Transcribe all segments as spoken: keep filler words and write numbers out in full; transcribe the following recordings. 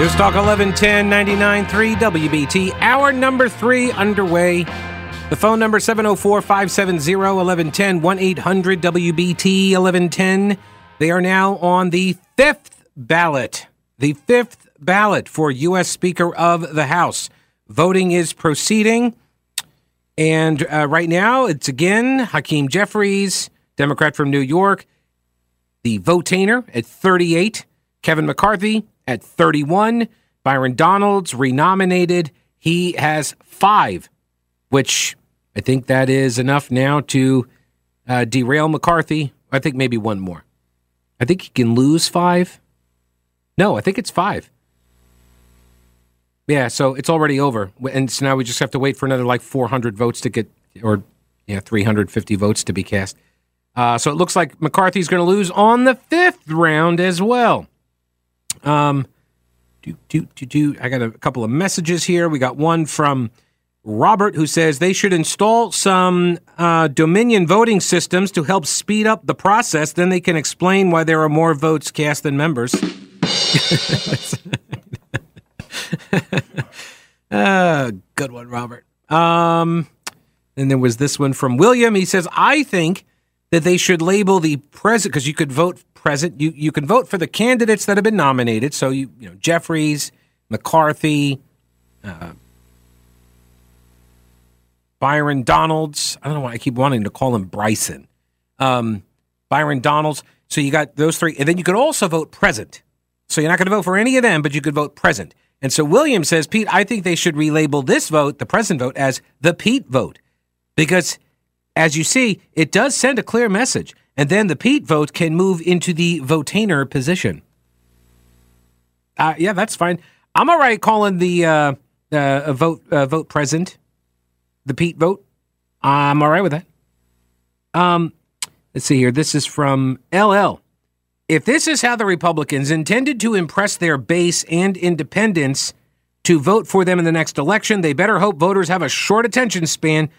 News Talk eleven ten ninety-nine three W B T. Hour number three underway. The phone number seven oh four, five seven oh, eleven ten, one eight hundred W B T eleven ten. They are now on the fifth ballot. The fifth ballot for U S. Speaker of the House. Voting is proceeding. And uh, right now, it's again Hakeem Jeffries, Democrat from New York, the votainer at thirty-eight, Kevin McCarthy at thirty-one, Byron Donalds renominated. He has five, which I think that is enough now to uh, derail McCarthy. I think maybe one more. I think he can lose five. No, I think it's five. Yeah, so it's already over. And so now we just have to wait for another like four hundred votes to get, or yeah, three hundred fifty votes to be cast. Uh, so it looks like McCarthy's going to lose on the fifth round as well. Um, do, do, do, do. I got a couple of messages here. We got one from Robert, who says they should install some uh, Dominion voting systems to help speed up the process. Then they can explain why there are more votes cast than members. uh, good one, Robert. Um, and there was this one from William. He says, I think that they should label the president, because you could vote present. You, you can vote for the candidates that have been nominated. So, you, you know, Jeffries, McCarthy, uh, Byron Donalds. I don't know why I keep wanting to call him Bryson. Um, Byron Donalds. So you got those three. And then you could also vote present. So you're not going to vote for any of them, but you could vote present. And so William says, Pete, I think they should relabel this vote, the present vote, as the Pete vote. Because, as you see, it does send a clear message. And then the Pete vote can move into the votainer position. Uh, yeah, that's fine. I'm all right calling the uh, uh, vote uh, vote present, the Pete vote. I'm all right with that. Um, let's see here. This is from L L. If this is how the Republicans intended to impress their base and independents to vote for them in the next election, they better hope voters have a short attention span.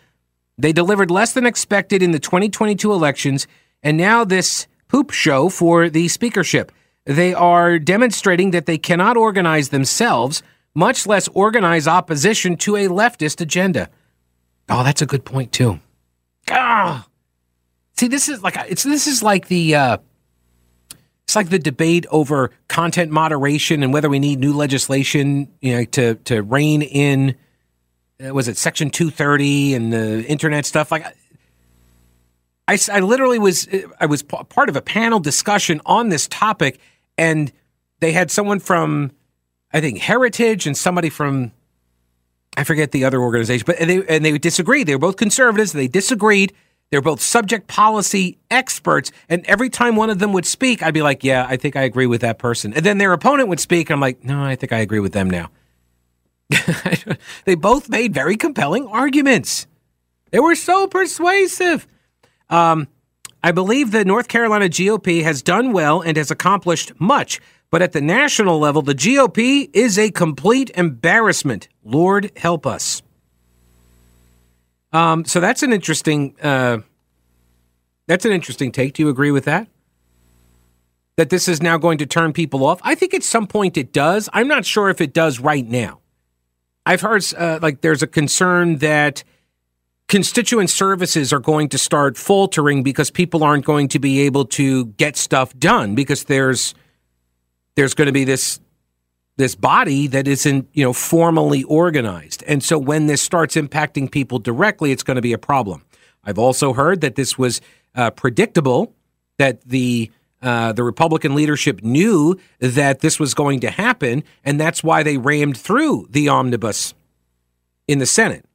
They delivered less than expected in the twenty twenty-two elections, and now this poop show for the speakership. They are demonstrating that they cannot organize themselves, much less organize opposition to a leftist agenda. Oh, that's a good point, too. Ah, see, this is like it's this is like the... Uh, It's like the debate over content moderation and whether we need new legislation, you know, to to rein in, was it Section two thirty and the internet stuff? Like, I, I literally was I was part of a panel discussion on this topic, and they had someone from, I think, Heritage and somebody from, I forget the other organization, but and they and they disagreed. They were both conservatives. They disagreed. They're both subject policy experts, and every time one of them would speak, I'd be like, yeah, I think I agree with that person. And then their opponent would speak, and I'm like, no, I think I agree with them now. They both made very compelling arguments. They were so persuasive. Um, I believe the North Carolina G O P has done well and has accomplished much, but at the national level, the G O P is a complete embarrassment. Lord help us. Um, so that's an interesting uh, that's an interesting take. Do you agree with that? That this is now going to turn people off? I think at some point it does. I'm not sure if it does right now. I've heard uh, like there's a concern that constituent services are going to start faltering because people aren't going to be able to get stuff done because there's there's going to be this this body that isn't, you know, formally organized. And so when this starts impacting people directly, it's going to be a problem. I've also heard that this was uh, predictable, that the uh, the Republican leadership knew that this was going to happen, and that's why they rammed through the omnibus in the Senate.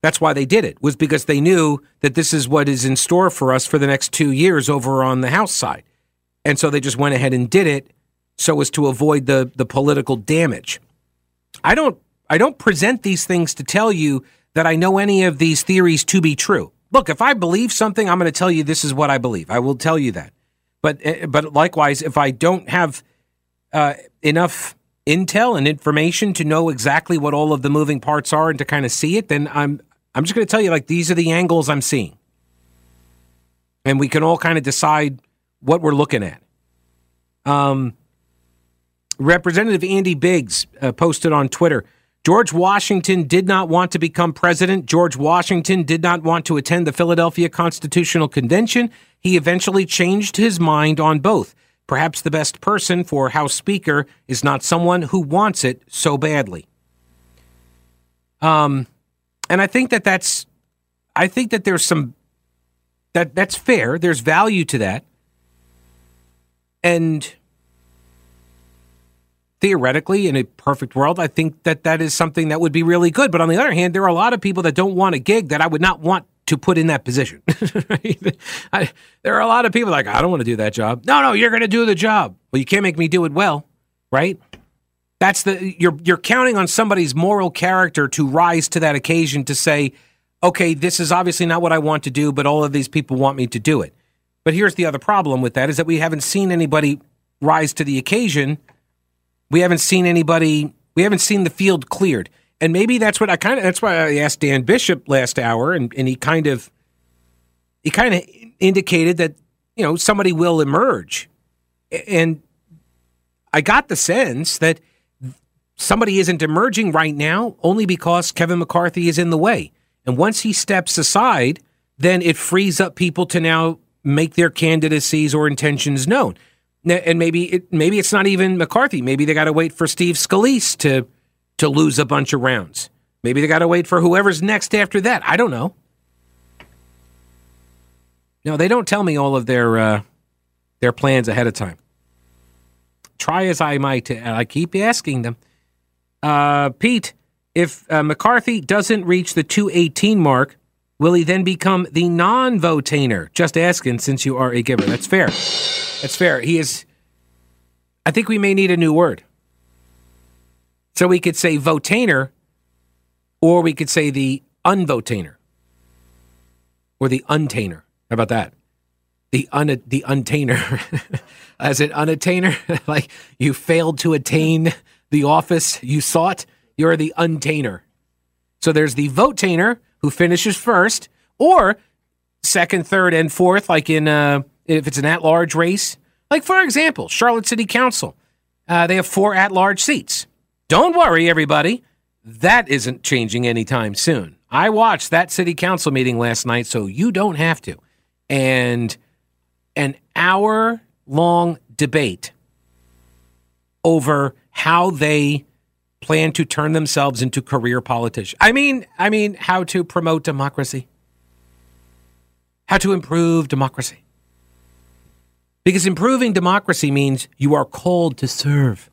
That's why they did it, was because they knew that this is what is in store for us for the next two years over on the House side. And so they just went ahead and did it, so as to avoid the, the political damage. I don't I don't present these things to tell you that I know any of these theories to be true. Look, if I believe something, I'm going to tell you this is what I believe. I will tell you that. But but likewise, if I don't have uh, enough intel and information to know exactly what all of the moving parts are and to kind of see it, then I'm I'm just going to tell you, like, these are the angles I'm seeing. And we can all kind of decide what we're looking at. Um. Representative Andy Biggs uh, posted on Twitter, George Washington did not want to become president. George Washington did not want to attend the Philadelphia Constitutional Convention. He eventually changed his mind on both. Perhaps the best person for House Speaker is not someone who wants it so badly. Um, and I think that that's, I think that there's some, that that's fair. There's value to that. And theoretically, in a perfect world, I think that that is something that would be really good. But on the other hand, there are a lot of people that don't want a gig that I would not want to put in that position. Right? I, there are a lot of people like, I don't want to do that job. No, no, you're going to do the job. Well, you can't make me do it well, right? That's the you're you're counting on somebody's moral character to rise to that occasion to say, okay, this is obviously not what I want to do, but all of these people want me to do it. But here's the other problem with that is that we haven't seen anybody rise to the occasion. We haven't seen anybody, we haven't seen the field cleared. And maybe that's what I kind of, that's why I asked Dan Bishop last hour, and, and he kind of, he kind of indicated that, you know, somebody will emerge. And I got the sense that somebody isn't emerging right now only because Kevin McCarthy is in the way. And once he steps aside, then it frees up people to now make their candidacies or intentions known. And maybe it, maybe it's not even McCarthy. Maybe they got to wait for Steve Scalise to to lose a bunch of rounds. Maybe they got to wait for whoever's next after that. I don't know. No, they don't tell me all of their uh, their plans ahead of time. Try as I might, I keep asking them. Uh, Pete, if uh, McCarthy doesn't reach the two eighteen mark, will he then become the non-votainer? Just asking, since you are a giver. That's fair. That's fair. He is. I think we may need a new word. So we could say votainer, or we could say the unvotainer, or the untainer. How about that? The un the untainer, as an unattainer, like you failed to attain the office you sought. You're the untainer. So there's the votainer who finishes first, or second, third, and fourth, like in uh, if it's an at-large race. Like for example, Charlotte City Council, uh, they have four at-large seats. Don't worry, everybody. That isn't changing anytime soon. I watched that city council meeting last night, so you don't have to. And an hour-long debate over how they plan to turn themselves into career politicians. I mean, I mean, how to promote democracy, how to improve democracy. Because improving democracy means you are called to serve.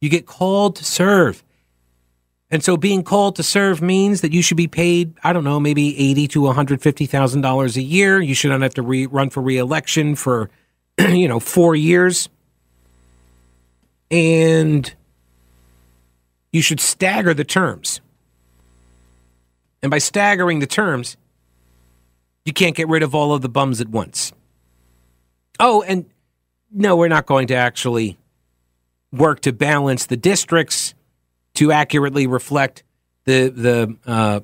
You get called to serve. And so being called to serve means that you should be paid, I don't know, maybe eighty thousand dollars to one hundred fifty thousand dollars a year. You should not have to re- run for re-election for, you know, four years. And you should stagger the terms. And by staggering the terms, you can't get rid of all of the bums at once. Oh, and no, we're not going to actually work to balance the districts to accurately reflect the the uh,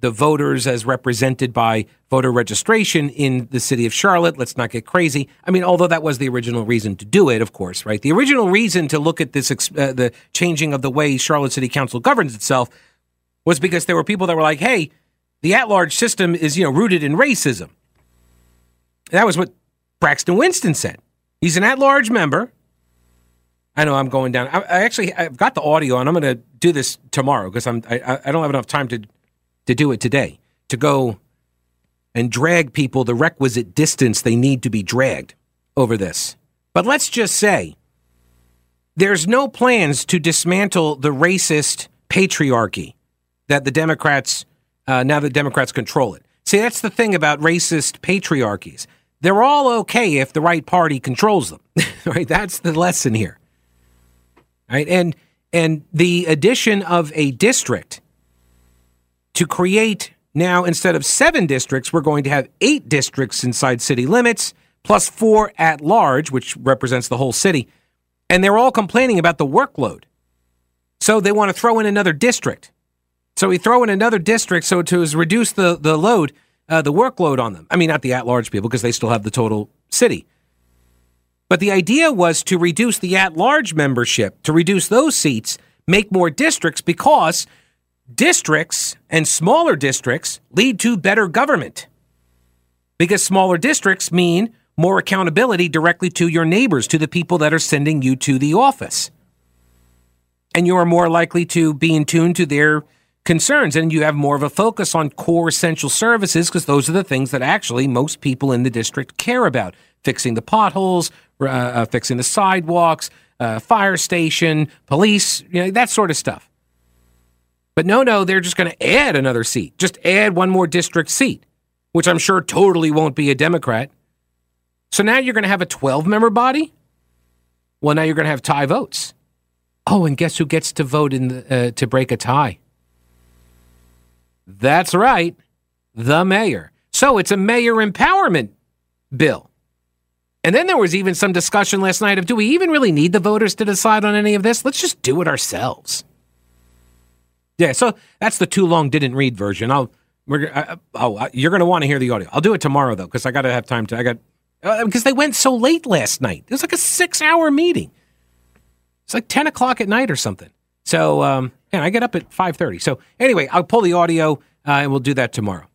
the voters as represented by voter registration in the city of Charlotte. Let's not get crazy. I mean, although that was the original reason to do it, of course, right? The original reason to look at this, uh, the changing of the way Charlotte City Council governs itself was because there were people that were like, hey, the at-large system is, you know, rooted in racism. And that was what Braxton Winston said. He's an at-large member. I know I'm going down. I, I actually, I've got the audio, and I'm going to do this tomorrow because I'm I, I don't have enough time to to do it today, to go and drag people the requisite distance they need to be dragged over this. But let's just say there's no plans to dismantle the racist patriarchy that the Democrats, uh, now the Democrats control it. See, that's the thing about racist patriarchies. They're all okay if the right party controls them. Right? That's the lesson here. Right? And and the addition of a district to create now, instead of seven districts, we're going to have eight districts inside city limits, plus four at large, which represents the whole city. And they're all complaining about the workload. So they want to throw in another district. So we throw in another district so to reduce the, the load, uh, the workload on them. I mean, not the at-large people, because they still have the total city. But the idea was to reduce the at-large membership, to reduce those seats, make more districts, because districts and smaller districts lead to better government. Because smaller districts mean more accountability directly to your neighbors, to the people that are sending you to the office. And you are more likely to be in tune to their concerns, and you have more of a focus on core essential services, because those are the things that actually most people in the district care about. Fixing the potholes, uh, uh, fixing the sidewalks, uh, fire station, police, you know, that sort of stuff. But no, no, they're just going to add another seat. Just add one more district seat, which I'm sure totally won't be a Democrat. So now you're going to have a twelve-member body? Well, now you're going to have tie votes. Oh, and guess who gets to vote in the, uh, to break a tie? That's right, the mayor. So it's a mayor empowerment bill. And then there was even some discussion last night of, do we even really need the voters to decide on any of this? Let's just do it ourselves. Yeah, so that's the too long didn't read version. I'll, we're, I, oh, you're going to want to hear the audio. I'll do it tomorrow though, because I got to have time to. I got because uh, they went so late last night. It was like a six-hour meeting. It's like ten o'clock at night or something. So, um, and I get up at five thirty. So anyway, I'll pull the audio uh, and we'll do that tomorrow.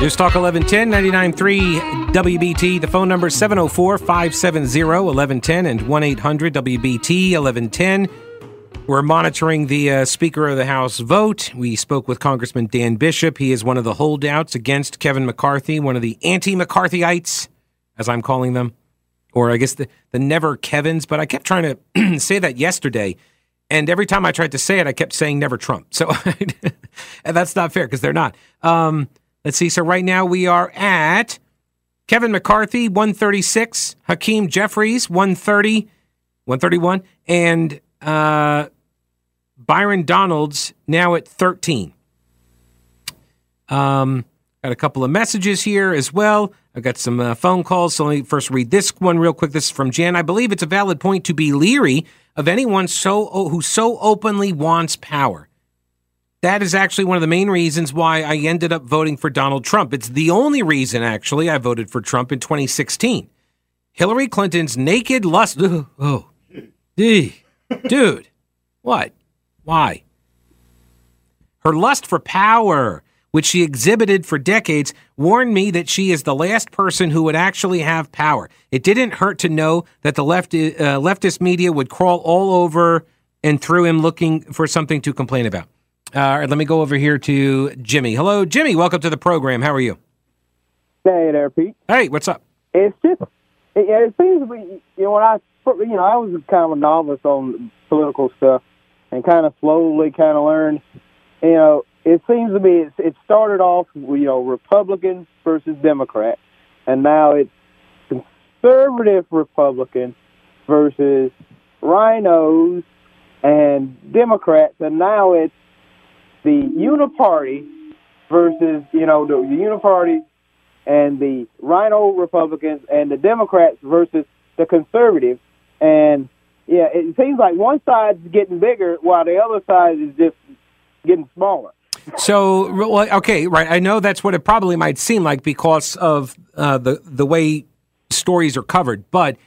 News Talk eleven ten, ninety-nine point three W B T. The phone number seven oh four, five seven oh, eleven ten and one eight hundred W B T eleven ten. We're monitoring the uh, Speaker of the House vote. We spoke with Congressman Dan Bishop. He is one of the holdouts against Kevin McCarthy, one of the anti-McCarthyites, as I'm calling them, or I guess the, the never Kevins. But I kept trying to say that yesterday, and every time I tried to say it, I kept saying never Trump. So and that's not fair because they're not. Um, Let's see. So right now we are at Kevin McCarthy, one thirty-six, Hakeem Jeffries, one thirty, one thirty-one, and uh, Byron Donalds now at thirteen. Um, got a couple of messages here as well. I've got some uh, phone calls. So let me first read this one real quick. This is from Jan. I believe it's a valid point to be leery of anyone so who so openly wants power. That is actually one of the main reasons why I ended up voting for Donald Trump. It's the only reason, actually, I voted for Trump in twenty sixteen. Hillary Clinton's naked lust. Oh, oh. Dude, what? Why? Her lust for power, which she exhibited for decades, warned me that she is the last person who would actually have power. It didn't hurt to know that the left, uh, leftist media would crawl all over and through him looking for something to complain about. All right, let me go over here to Jimmy. Hello, Jimmy. Welcome to the program. How are you? Hey there, Pete. Hey, what's up? It's just, it, it seems to be, you know, when I, you know, I was kind of a novice on political stuff and kind of slowly kind of learned, you know, it seems to me it's, it started off, you know, Republicans versus Democrats, and now it's conservative Republicans versus rhinos and Democrats, and now it's the uniparty versus, you know, the uniparty and the rhino Republicans and the Democrats versus the conservatives. And, yeah, it seems like one side's getting bigger while the other side is just getting smaller. So, okay, right. I know that's what it probably might seem like because of uh, the, the way stories are covered. But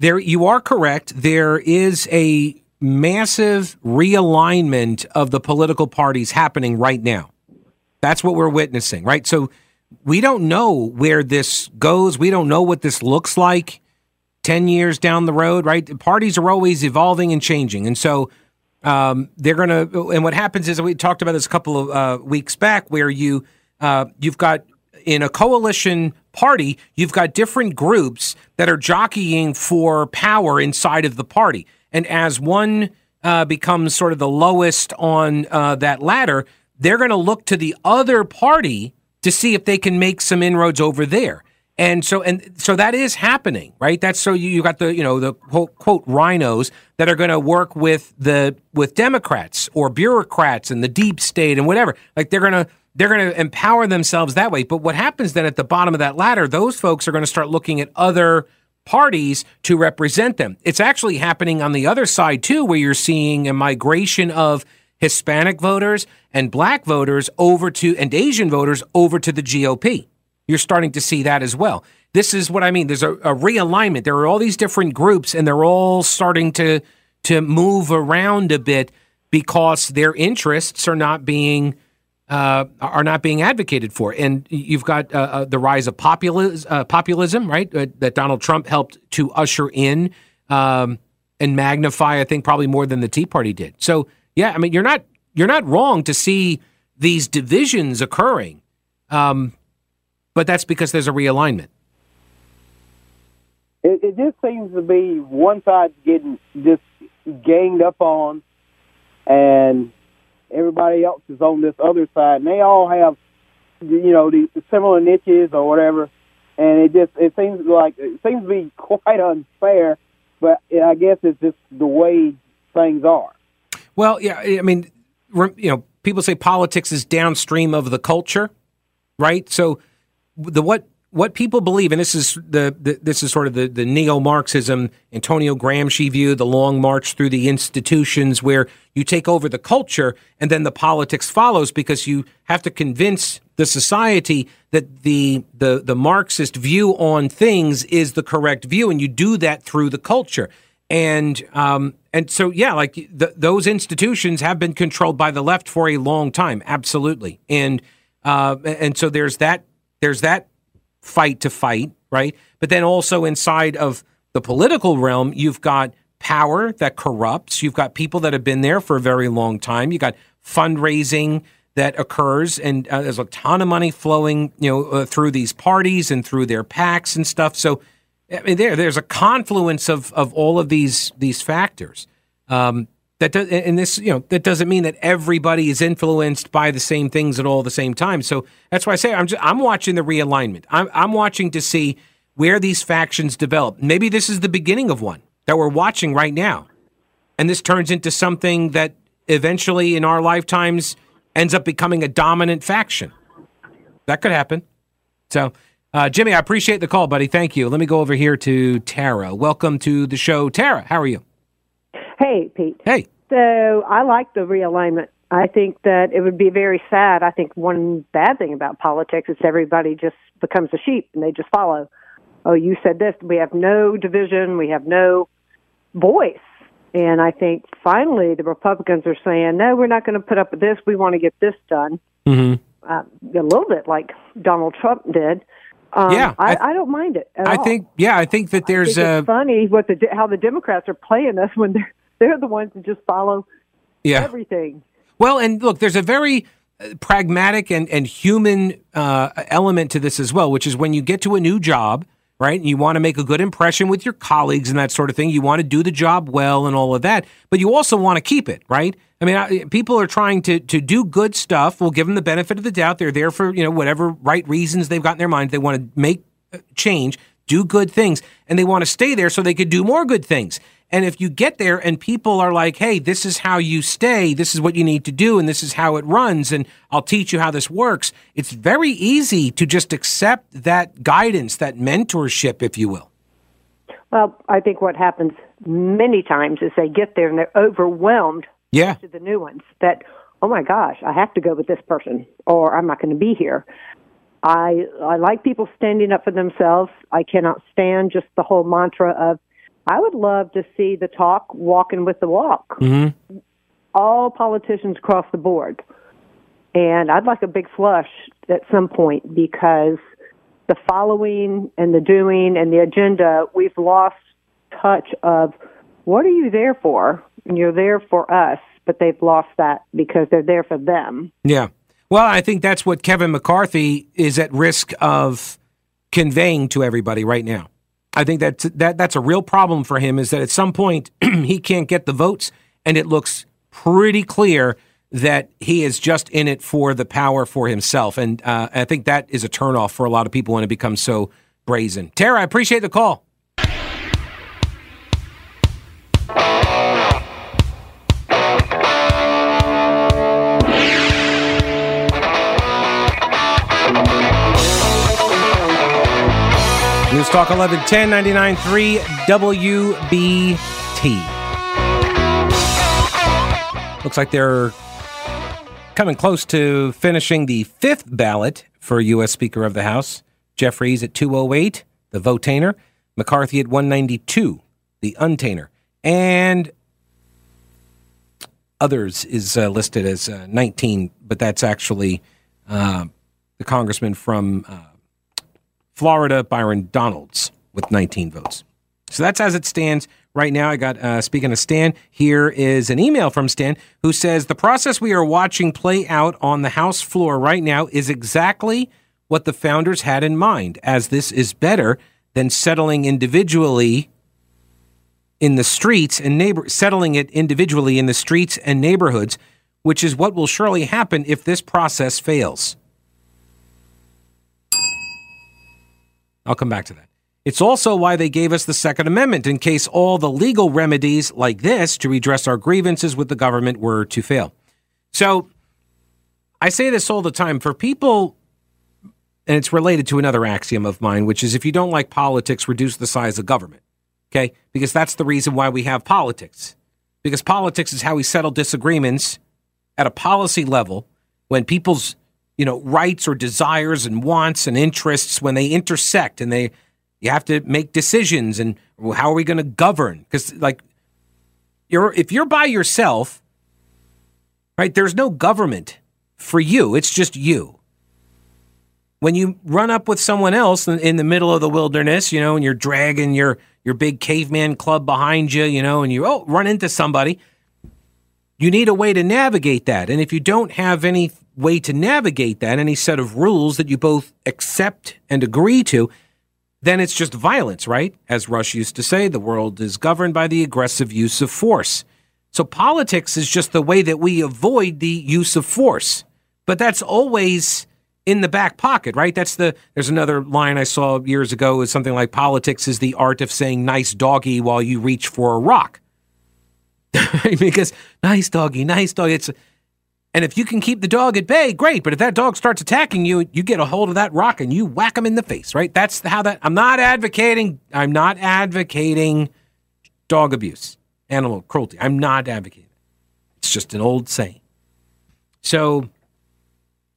there, you are correct. There is a massive realignment of the political parties happening right now. That's what we're witnessing, right? So we don't know where this goes. We don't know what this looks like ten years down the road, right? Parties are always evolving and changing. And so um, they're going to, and what happens is, we talked about this a couple of uh, weeks back, where you, uh, you've got in a coalition party, you've got different groups that are jockeying for power inside of the party. And as one uh, becomes sort of the lowest on uh, that ladder, they're going to look to the other party to see if they can make some inroads over there. And so, and so that is happening, right? That's so you, you got the, you know, the quote, quote rhinos that are going to work with the with Democrats or bureaucrats and the deep state and whatever. Like they're going to they're going to empower themselves that way. But what happens then at the bottom of that ladder? Those folks are going to start looking at other parties to represent them. It's actually happening on the other side, too, where you're seeing a migration of Hispanic voters and black voters over to, and Asian voters over to the G O P. You're starting to see that as well. This is what I mean. There's a, a realignment. There are all these different groups, and they're all starting to to move around a bit because their interests are not being uh, are not being advocated for. And you've got uh, uh, the rise of populism, uh, populism, right? Uh, that Donald Trump helped to usher in um, and magnify, I think, probably more than the Tea Party did. So, yeah, I mean, you're not you're not wrong to see these divisions occurring, um, but that's because there's a realignment. It, it just seems to be one side getting just ganged up on, and everybody else is on this other side, and they all have, you know, the, the similar niches or whatever. And it just it seems like it seems to be quite unfair, but I guess it's just the way things are. Well, yeah, I mean, you know, people say politics is downstream of the culture, right? So the what. What people believe, and this is the, the this is sort of the, the neo-Marxism, Antonio Gramsci view, the long march through the institutions where you take over the culture and then the politics follows because you have to convince the society that the the, the Marxist view on things is the correct view, and you do that through the culture. And um, and so, yeah, like the, those institutions have been controlled by the left for a long time, absolutely. And uh, and so there's that there's that. fight to fight, right? But then also inside of the political realm, you've got power that corrupts. You've got people that have been there for a very long time. You've got fundraising that occurs, and uh, there's a ton of money flowing, you know, uh, through these parties and through their PACs and stuff. So I mean, there, there's a confluence of of all of these these factors. Um, that does, and this, you know, that doesn't mean that everybody is influenced by the same things at all the same time. So that's why I say I'm just, I'm watching the realignment. I'm I'm watching to see where these factions develop. Maybe this is the beginning of one that we're watching right now, and this turns into something that eventually, in our lifetimes, ends up becoming a dominant faction. That could happen. So, uh, Jimmy, I appreciate the call, buddy. Thank you. Let me go over here to Tara. Welcome to the show, Tara. How are you? Hey, Pete. Hey. So I like the realignment. I think that it would be very sad. I think one bad thing about politics is everybody just becomes a sheep and they just follow. Oh, you said this. We have no division. We have no voice. And I think finally the Republicans are saying, no, we're not going to put up with this. We want to get this done. Mm-hmm. Uh, a little bit like Donald Trump did. Um, yeah, I, I, I don't mind it at I all. think, yeah, I think that there's I think it's uh, funny what the, how the Democrats are playing us when they're They're the ones that just follow yeah. everything. Well, and look, there's a very pragmatic and, and human uh, element to this as well, which is when you get to a new job, right, and you want to make a good impression with your colleagues and that sort of thing, you want to do the job well and all of that, but you also want to keep it, right? I mean, I, people are trying to, to do good stuff. We'll give them the benefit of the doubt. They're there for, you know, whatever right reasons they've got in their mind. They want to make change, do good things, and they want to stay there so they could do more good things. And if you get there and people are like, hey, this is how you stay, this is what you need to do, and this is how it runs, and I'll teach you how this works, it's very easy to just accept that guidance, that mentorship, if you will. Well, I think what happens many times is they get there and they're overwhelmed yeah. to the new ones that, oh, my gosh, I have to go with this person or I'm not going to be here. I I like people standing up for themselves. I cannot stand just the whole mantra of, I would love to see the talk walking with the walk. Mm-hmm. All politicians across the board. And I'd like a big flush at some point because the following and the doing and the agenda, we've lost touch of what are you there for? And you're there for us, but they've lost that because they're there for them. Yeah. Well, I think that's what Kevin McCarthy is at risk of conveying to everybody right now. I think that's, that that's a real problem for him is that at some point he can't get the votes, and it looks pretty clear that he is just in it for the power for himself. And uh, I think that is a turnoff for a lot of people when it becomes so brazen. Tara, I appreciate the call. News Talk eleven ten ninety-nine point three W B T. Looks like they're coming close to finishing the fifth ballot for U S Speaker of the House. Jeffries at two oh eight, the votainer. McCarthy at one ninety-two, the untainer. And others is uh, listed as uh, nineteen, but that's actually uh, the congressman from uh, Florida, Byron Donalds, with nineteen votes. So that's as it stands right now. I got, uh, speaking of Stan, here is an email from Stan who says, the process we are watching play out on the House floor right now is exactly what the founders had in mind, as this is better than settling individually in the streets and neighbor settling it individually in the streets and neighborhoods, which is what will surely happen if this process fails. I'll come back to that. It's also why they gave us the Second Amendment, in case all the legal remedies like this to redress our grievances with the government were to fail. So I say this all the time for people, and it's related to another axiom of mine, which is if you don't like politics, reduce the size of government. Okay? Because that's the reason why we have politics. Because politics is how we settle disagreements at a policy level when people's you know, rights or desires and wants and interests, when they intersect and they, you have to make decisions and how are we going to govern? Because like you're, if you're by yourself, right, there's no government for you. It's just you. When you run up with someone else in, in the middle of the wilderness, you know, and you're dragging your, your big caveman club behind you, you know, and you, oh, run into somebody, you need a way to navigate that. And if you don't have any way to navigate that, any set of rules that you both accept and agree to, then it's just violence, right? As Rush used to say, the world is governed by the aggressive use of force. So politics is just the way that we avoid the use of force. But that's always in the back pocket, right? That's the, there's another line I saw years ago is something like politics is the art of saying nice doggy while you reach for a rock. Because nice doggy, nice doggy. It's, and if you can keep the dog at bay, great. But if that dog starts attacking you, you get a hold of that rock and you whack him in the face, right? That's how that, I'm not advocating, I'm not advocating dog abuse, animal cruelty. I'm not advocating. It's just an old saying. So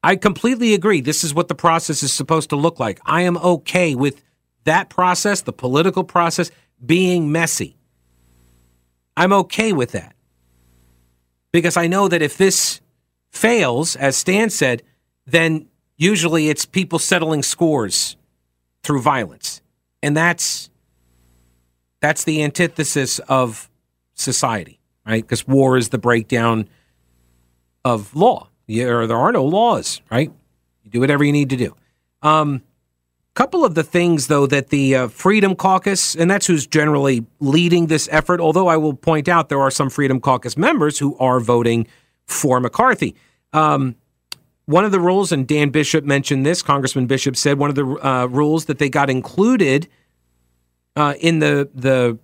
I completely agree. This is what the process is supposed to look like. I am okay with that process, the political process, being messy. I'm okay with that. Because I know that if this fails, as Stan said, then usually it's people settling scores through violence. And that's that's the antithesis of society, right? Because war is the breakdown of law. There are no laws, right? You do whatever you need to do. A um, couple of the things, though, that the uh, Freedom Caucus, and that's who's generally leading this effort, although I will point out there are some Freedom Caucus members who are voting for McCarthy. Um, one of the rules, and Dan Bishop mentioned this, Congressman Bishop said one of the uh, rules that they got included uh, in the the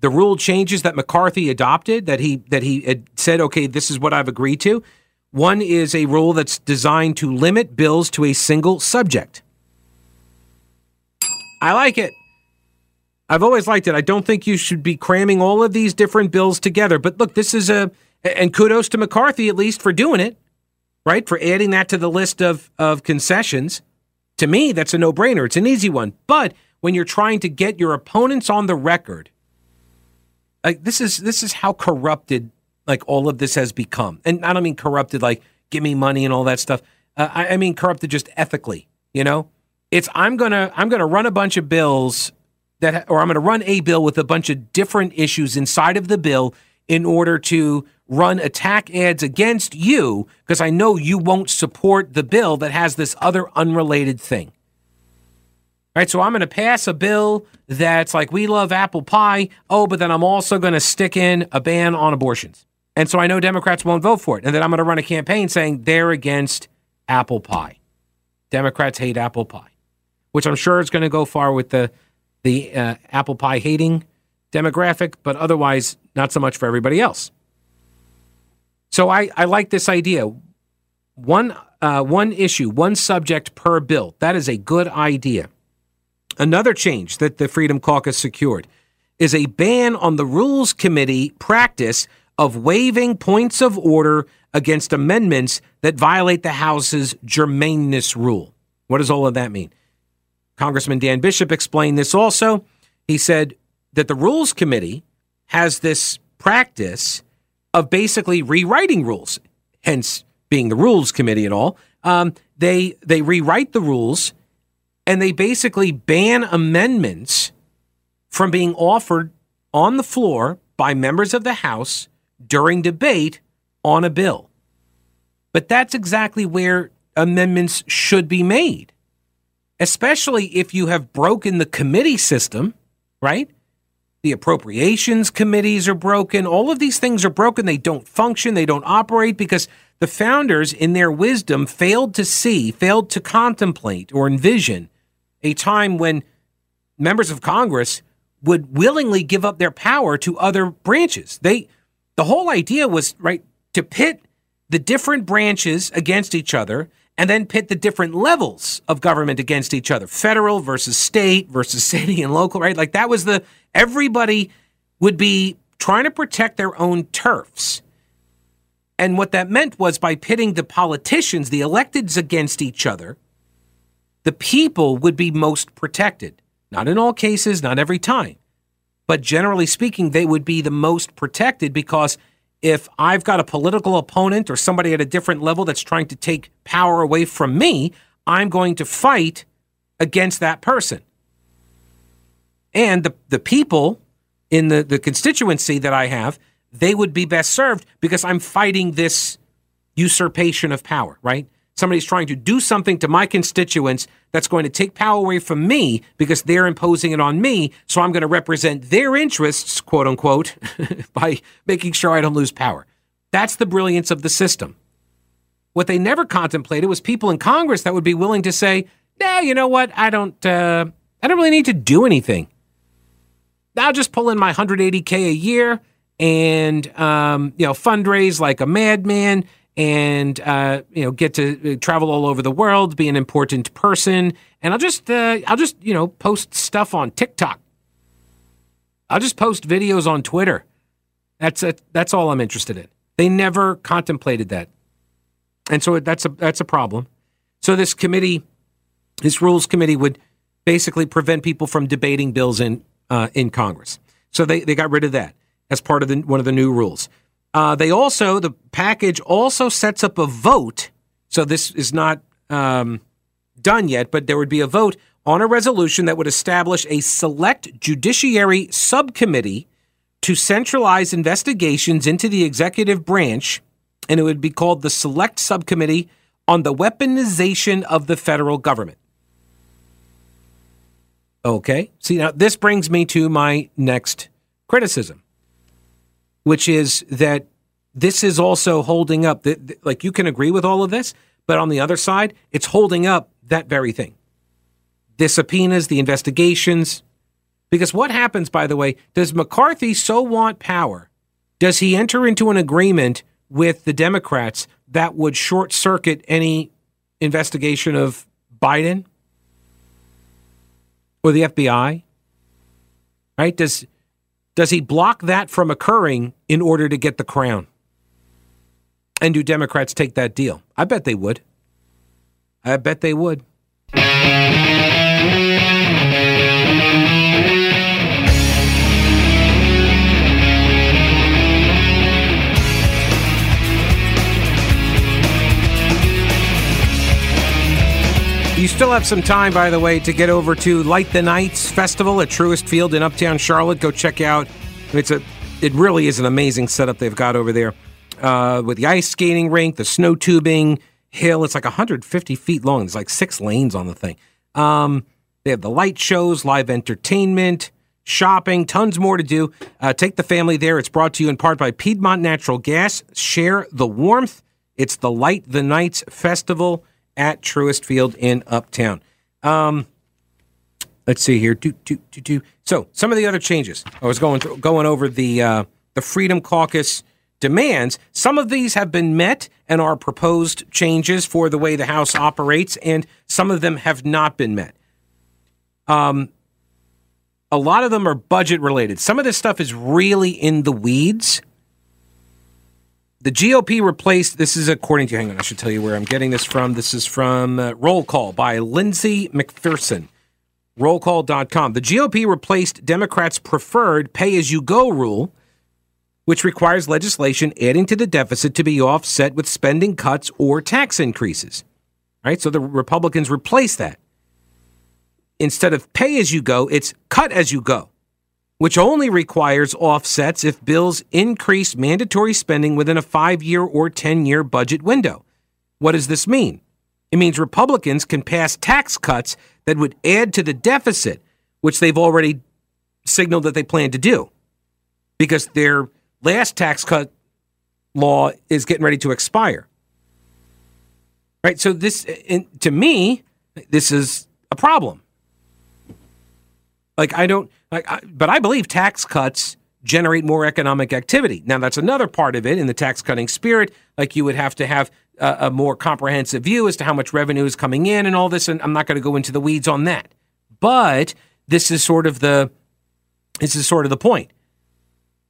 the rule changes that McCarthy adopted, that he that he had said, okay, this is what I've agreed to. One is a rule that's designed to limit bills to a single subject. I like it. I've always liked it. I don't think you should be cramming all of these different bills together. But look, this is a... And kudos to McCarthy, at least, for doing it, right? For adding that to the list of, of concessions. To me, that's a no-brainer. It's an easy one. But when you're trying to get your opponents on the record, like this is this is how corrupted like all of this has become. And I don't mean corrupted like give me money and all that stuff. Uh, I, I mean corrupted just ethically. You know, it's I'm gonna I'm gonna run a bunch of bills that, or I'm gonna run a bill with a bunch of different issues inside of the bill in order to run attack ads against you because I know you won't support the bill that has this other unrelated thing. All right, so I'm going to pass a bill that's like, we love apple pie. Oh, but then I'm also going to stick in a ban on abortions. And so I know Democrats won't vote for it. And then I'm going to run a campaign saying they're against apple pie. Democrats hate apple pie, which I'm sure is going to go far with the, the uh, apple pie hating demographic, but otherwise not so much for everybody else. So I, I like this idea. One uh, one issue, one subject per bill. That is a good idea. Another change that the Freedom Caucus secured is a ban on the Rules Committee practice of waiving points of order against amendments that violate the House's germaneness rule. What does all of that mean? Congressman Dan Bishop explained this also. He said that the Rules Committee has this practice of basically rewriting rules, hence being the Rules Committee at all. Um, they they rewrite the rules, and they basically ban amendments from being offered on the floor by members of the House during debate on a bill. But that's exactly where amendments should be made, especially if you have broken the committee system, right? The appropriations committees are broken. All of these things are broken. They don't function. They don't operate because the founders, in their wisdom, failed to see, failed to contemplate or envision a time when members of Congress would willingly give up their power to other branches. They, the whole idea was, right, to pit the different branches against each other and then pit the different levels of government against each other, federal versus state versus city and local, right? Like that was the, everybody would be trying to protect their own turfs. And what that meant was by pitting the politicians, the electeds against each other, the people would be most protected. Not in all cases, not every time, but generally speaking, they would be the most protected because if I've got a political opponent or somebody at a different level that's trying to take power away from me, I'm going to fight against that person. And the, the people in the, the constituency that I have, they would be best served because I'm fighting this usurpation of power, right? Somebody's trying to do something to my constituents that's going to take power away from me because they're imposing it on me, so I'm going to represent their interests, quote unquote, by making sure I don't lose power. That's the brilliance of the system. What they never contemplated was people in Congress that would be willing to say, nah, you know what, I don't, uh, I don't really need to do anything. I'll just pull in my one hundred eighty K a year and um, you know, fundraise like a madman, and, uh, you know, get to travel all over the world, be an important person. And I'll just, uh, I'll just, you know, post stuff on TikTok. I'll just post videos on Twitter. That's a, that's all I'm interested in. They never contemplated that. And so that's a, that's a problem. So this committee, this Rules Committee would basically prevent people from debating bills in, uh, in Congress. So they, they got rid of that as part of the, one of the new rules. Uh, they also, the package also sets up a vote, so this is not um, done yet, but there would be a vote on a resolution that would establish a select judiciary subcommittee to centralize investigations into the executive branch, and it would be called the Select Subcommittee on the Weaponization of the Federal Government. Okay, see, now this brings me to my next criticism, which is that this is also holding up, the, the, like you can agree with all of this, but on the other side, it's holding up that very thing. The subpoenas, the investigations, because what happens, by the way, does McCarthy so want power? Does he enter into an agreement with the Democrats that would short circuit any investigation of Biden or the F B I? Right? Does... Does he block that from occurring in order to get the crown? And do Democrats take that deal? I bet they would. I bet they would. You still have some time, by the way, to get over to Light the Nights Festival at Truist Field in Uptown Charlotte. Go check out. It's a, it really is an amazing setup they've got over there uh, with the ice skating rink, the snow tubing hill. It's like one hundred fifty feet long. There's like six lanes on the thing. Um, they have the light shows, live entertainment, shopping, tons more to do. Uh, take the family there. It's brought to you in part by Piedmont Natural Gas. Share the warmth. It's the Light the Nights Festival at Truist Field in Uptown. Um, let's see here. Do, do, do, do. So some of the other changes. I was going through, going over the uh, the Freedom Caucus demands. Some of these have been met and are proposed changes for the way the House operates, and some of them have not been met. Um, a lot of them are budget related. Some of this stuff is really in the weeds. The G O P replaced, this is according to, hang on, I should tell you where I'm getting this from. This is from uh, Roll Call by Lindsey McPherson. roll call dot com. The G O P replaced Democrats' preferred pay-as-you-go rule, which requires legislation adding to the deficit to be offset with spending cuts or tax increases. All right, so the Republicans replaced that. Instead of pay-as-you-go, it's cut-as-you-go, which only requires offsets if bills increase mandatory spending within a five-year or ten-year budget window. What does this mean? It means Republicans can pass tax cuts that would add to the deficit, which they've already signaled that they plan to do, because their last tax cut law is getting ready to expire. Right? So this, to me, this is a problem. Like, I don't, like, I, but I believe tax cuts generate more economic activity. Now, that's another part of it in the tax-cutting spirit. Like, you would have to have a, a more comprehensive view as to how much revenue is coming in and all this, and I'm not going to go into the weeds on that. But this is sort of the, this is sort of the point,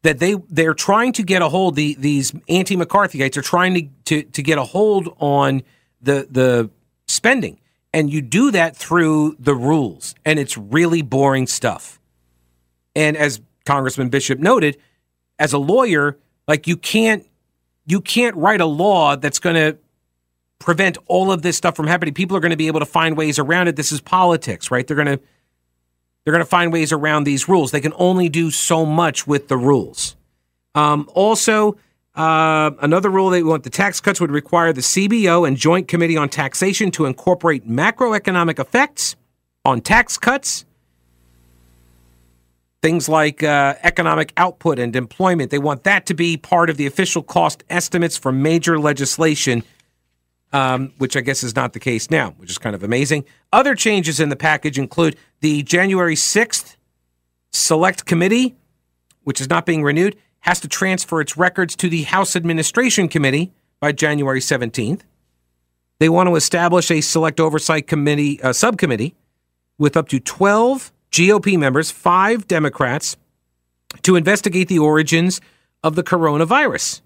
that they, they're trying to get a hold, the, these anti-McCarthyites are trying to, to, to get a hold on the the spending. And you do that through the rules, and it's really boring stuff. And as Congressman Bishop noted, as a lawyer, like, you can't you can't write a law that's going to prevent all of this stuff from happening. People are going to be able to find ways around it. This is politics, right? They're going to they're going to find ways around these rules. They can only do so much with the rules. Um, also, uh, another rule they want, the tax cuts would require the C B O and Joint Committee on Taxation to incorporate macroeconomic effects on tax cuts. Things like uh, economic output and employment, they want that to be part of the official cost estimates for major legislation, um, which I guess is not the case now, which is kind of amazing. Other changes in the package include the January sixth Select Committee, which is not being renewed, has to transfer its records to the House Administration Committee by January seventeenth. They want to establish a Select Oversight Committee uh, subcommittee with up to twelve G O P members, five Democrats, to investigate the origins of the coronavirus.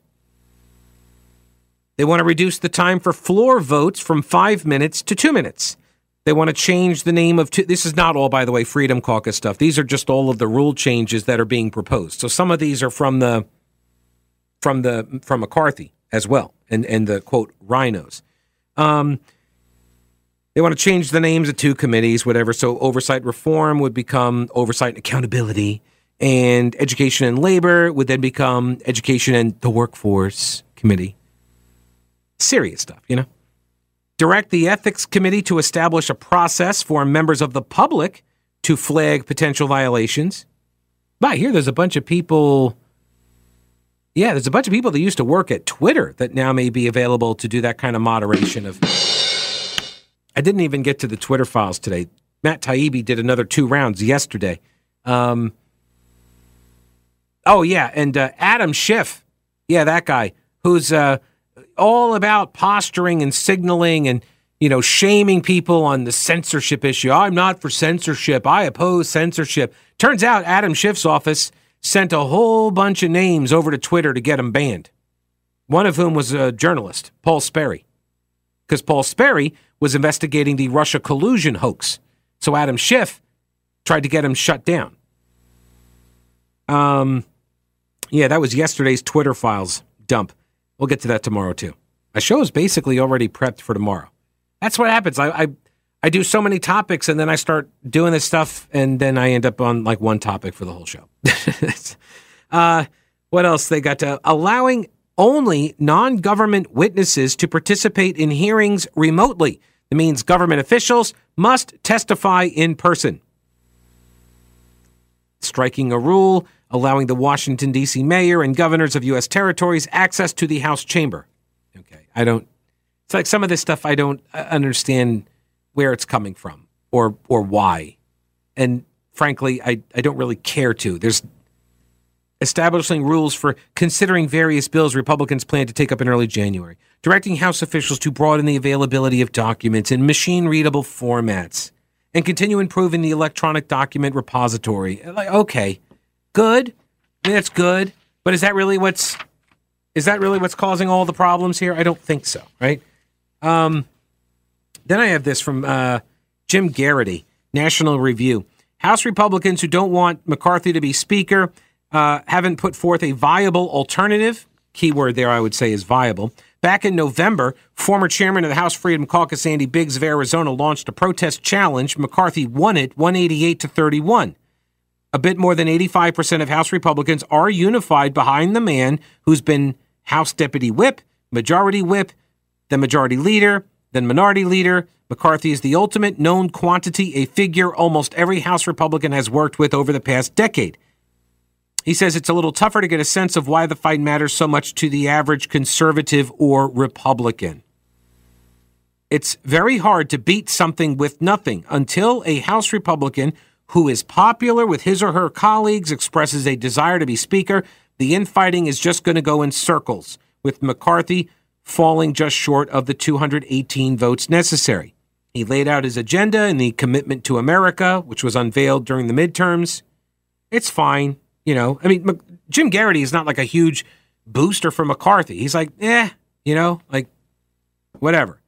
They want to reduce the time for floor votes from five minutes to two minutes. They want to change the name of two. This is not all, by the way, Freedom Caucus stuff. These are just all of the rule changes that are being proposed. So some of these are from the from the from McCarthy as well, and, and the quote rhinos. Um They want to change the names of two committees, whatever. So oversight reform would become oversight and accountability, and education and labor would then become education and the workforce committee. Serious stuff, you know. Direct the ethics committee to establish a process for members of the public to flag potential violations. But I hear there's a bunch of people. Yeah, there's a bunch of people that used to work at Twitter that now may be available to do that kind of moderation of. I didn't even get to the Twitter files today. Matt Taibbi did another two rounds yesterday. Um, oh, yeah, and uh, Adam Schiff. Yeah, that guy who's uh, all about posturing and signaling and, you know, shaming people on the censorship issue. I'm not for censorship. I oppose censorship. Turns out Adam Schiff's office sent a whole bunch of names over to Twitter to get them banned, one of whom was a journalist, Paul Sperry, because Paul Sperry was investigating the Russia collusion hoax. So Adam Schiff tried to get him shut down. Um, yeah, that was yesterday's Twitter files dump. We'll get to that tomorrow, too. My show is basically already prepped for tomorrow. That's what happens. I, I I do so many topics, and then I start doing this stuff, and then I end up on, like, one topic for the whole show. uh, what else they got to... Allowing... only non-government witnesses to participate in hearings remotely. It means government officials must testify in person. Striking a rule allowing the Washington, D C mayor and governors of U S territories access to the House chamber. Okay, I don't... It's like some of this stuff I don't understand where it's coming from or or why. And frankly, I, I don't really care to. There's... Establishing rules for considering various bills Republicans plan to take up in early January. Directing House officials to broaden the availability of documents in machine-readable formats. and continue improving the electronic document repository. Like, okay, good. I mean, that's good. But is that really what's is that really what's causing all the problems here? I don't think so, right? Um, then I have this from uh, Jim Garrity, National Review. House Republicans who don't want McCarthy to be Speaker uh, haven't put forth a viable alternative. Keyword there, I would say, is viable. Back in November, former chairman of the House Freedom Caucus, Andy Biggs of Arizona, launched a protest challenge. McCarthy won it one eighty-eight to thirty-one. A bit more than eighty-five percent of House Republicans are unified behind the man who's been House Deputy Whip, Majority Whip, then Majority Leader, then Minority Leader. McCarthy is the ultimate known quantity, a figure almost every House Republican has worked with over the past decade. He says it's a little tougher to get a sense of why the fight matters so much to the average conservative or Republican. It's very hard to beat something with nothing until a House Republican who is popular with his or her colleagues expresses a desire to be Speaker. The infighting is just going to go in circles, with McCarthy falling just short of the two hundred eighteen votes necessary. He laid out his agenda in the Commitment to America, which was unveiled during the midterms. It's fine. You know, I mean, Jim Garrity is not like a huge booster for McCarthy. He's like, eh, you know, like, whatever.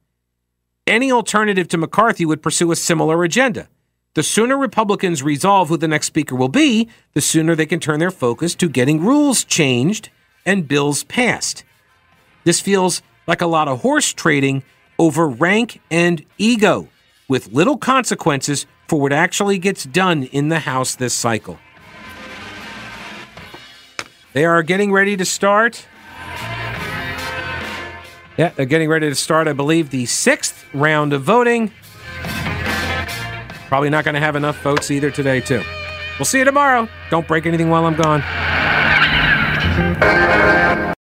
Any alternative to McCarthy would pursue a similar agenda. The sooner Republicans resolve who the next Speaker will be, the sooner they can turn their focus to getting rules changed and bills passed. This feels like a lot of horse trading over rank and ego, with little consequences for what actually gets done in the House this cycle. They are getting ready to start. Yeah, they're getting ready to start, I believe, the sixth round of voting. Probably not going to have enough votes either today, too. We'll see you tomorrow. Don't break anything while I'm gone.